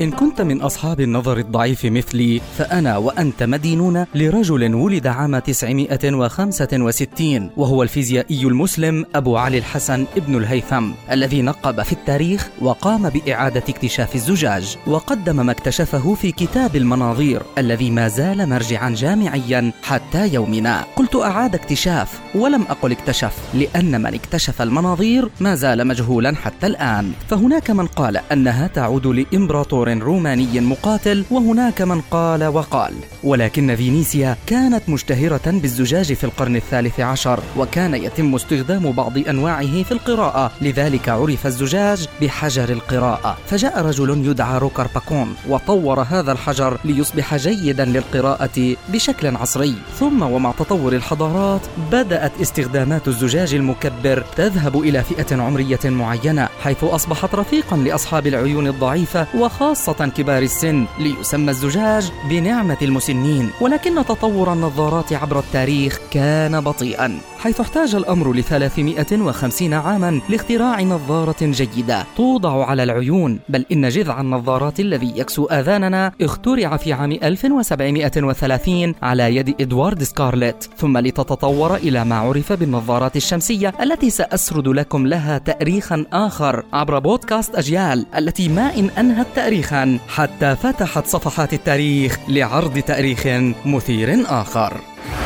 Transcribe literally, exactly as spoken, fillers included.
إن كنت من أصحاب النظر الضعيف مثلي، فأنا وأنت مدينون لرجل ولد عام تسعمائة وخمسة وستين، وهو الفيزيائي المسلم أبو علي الحسن ابن الهيثم، الذي نقب في التاريخ وقام بإعادة اكتشاف الزجاج، وقدم ما اكتشفه في كتاب المناظير الذي ما زال مرجعا جامعيا حتى يومنا. قلت أعاد اكتشاف ولم أقل اكتشف، لأن من اكتشف المناظير ما زال مجهولا حتى الآن. فهناك من قال أنها تعود لإمبراطور روماني مقاتل، وهناك من قال وقال، ولكن فينيسيا كانت مشتهرة بالزجاج في القرن الثالث عشر، وكان يتم استخدام بعض أنواعه في القراءة، لذلك عرف الزجاج بحجر القراءة. فجاء رجل يدعى روكر باكون وطور هذا الحجر ليصبح جيدا للقراءة بشكل عصري، ثم ومع تطور الحضارات بدأت استخدامات الزجاج المكبر تذهب إلى فئة عمرية معينة، حيث أصبحت رفيقا لأصحاب العيون الضعيفة وخاصة خاصة كبار السن، ليسمى الزجاج بنعمة المسنين. ولكن تطور النظارات عبر التاريخ كان بطيئا، حيث احتاج الأمر لثلاثمائة وخمسين عاما لاختراع نظارة جيدة توضع على العيون، بل إن جذع النظارات الذي يكسو آذاننا اخترع في عام ألف وسبعمائة وثلاثين على يد إدوارد سكارليت، ثم لتتطور إلى ما عرف بالنظارات الشمسية، التي سأسرد لكم لها تأريخا آخر عبر بودكاست أجيال، التي ما إن أنهت تاريخا حتى فتحت صفحات التاريخ لعرض تأريخ مثير آخر.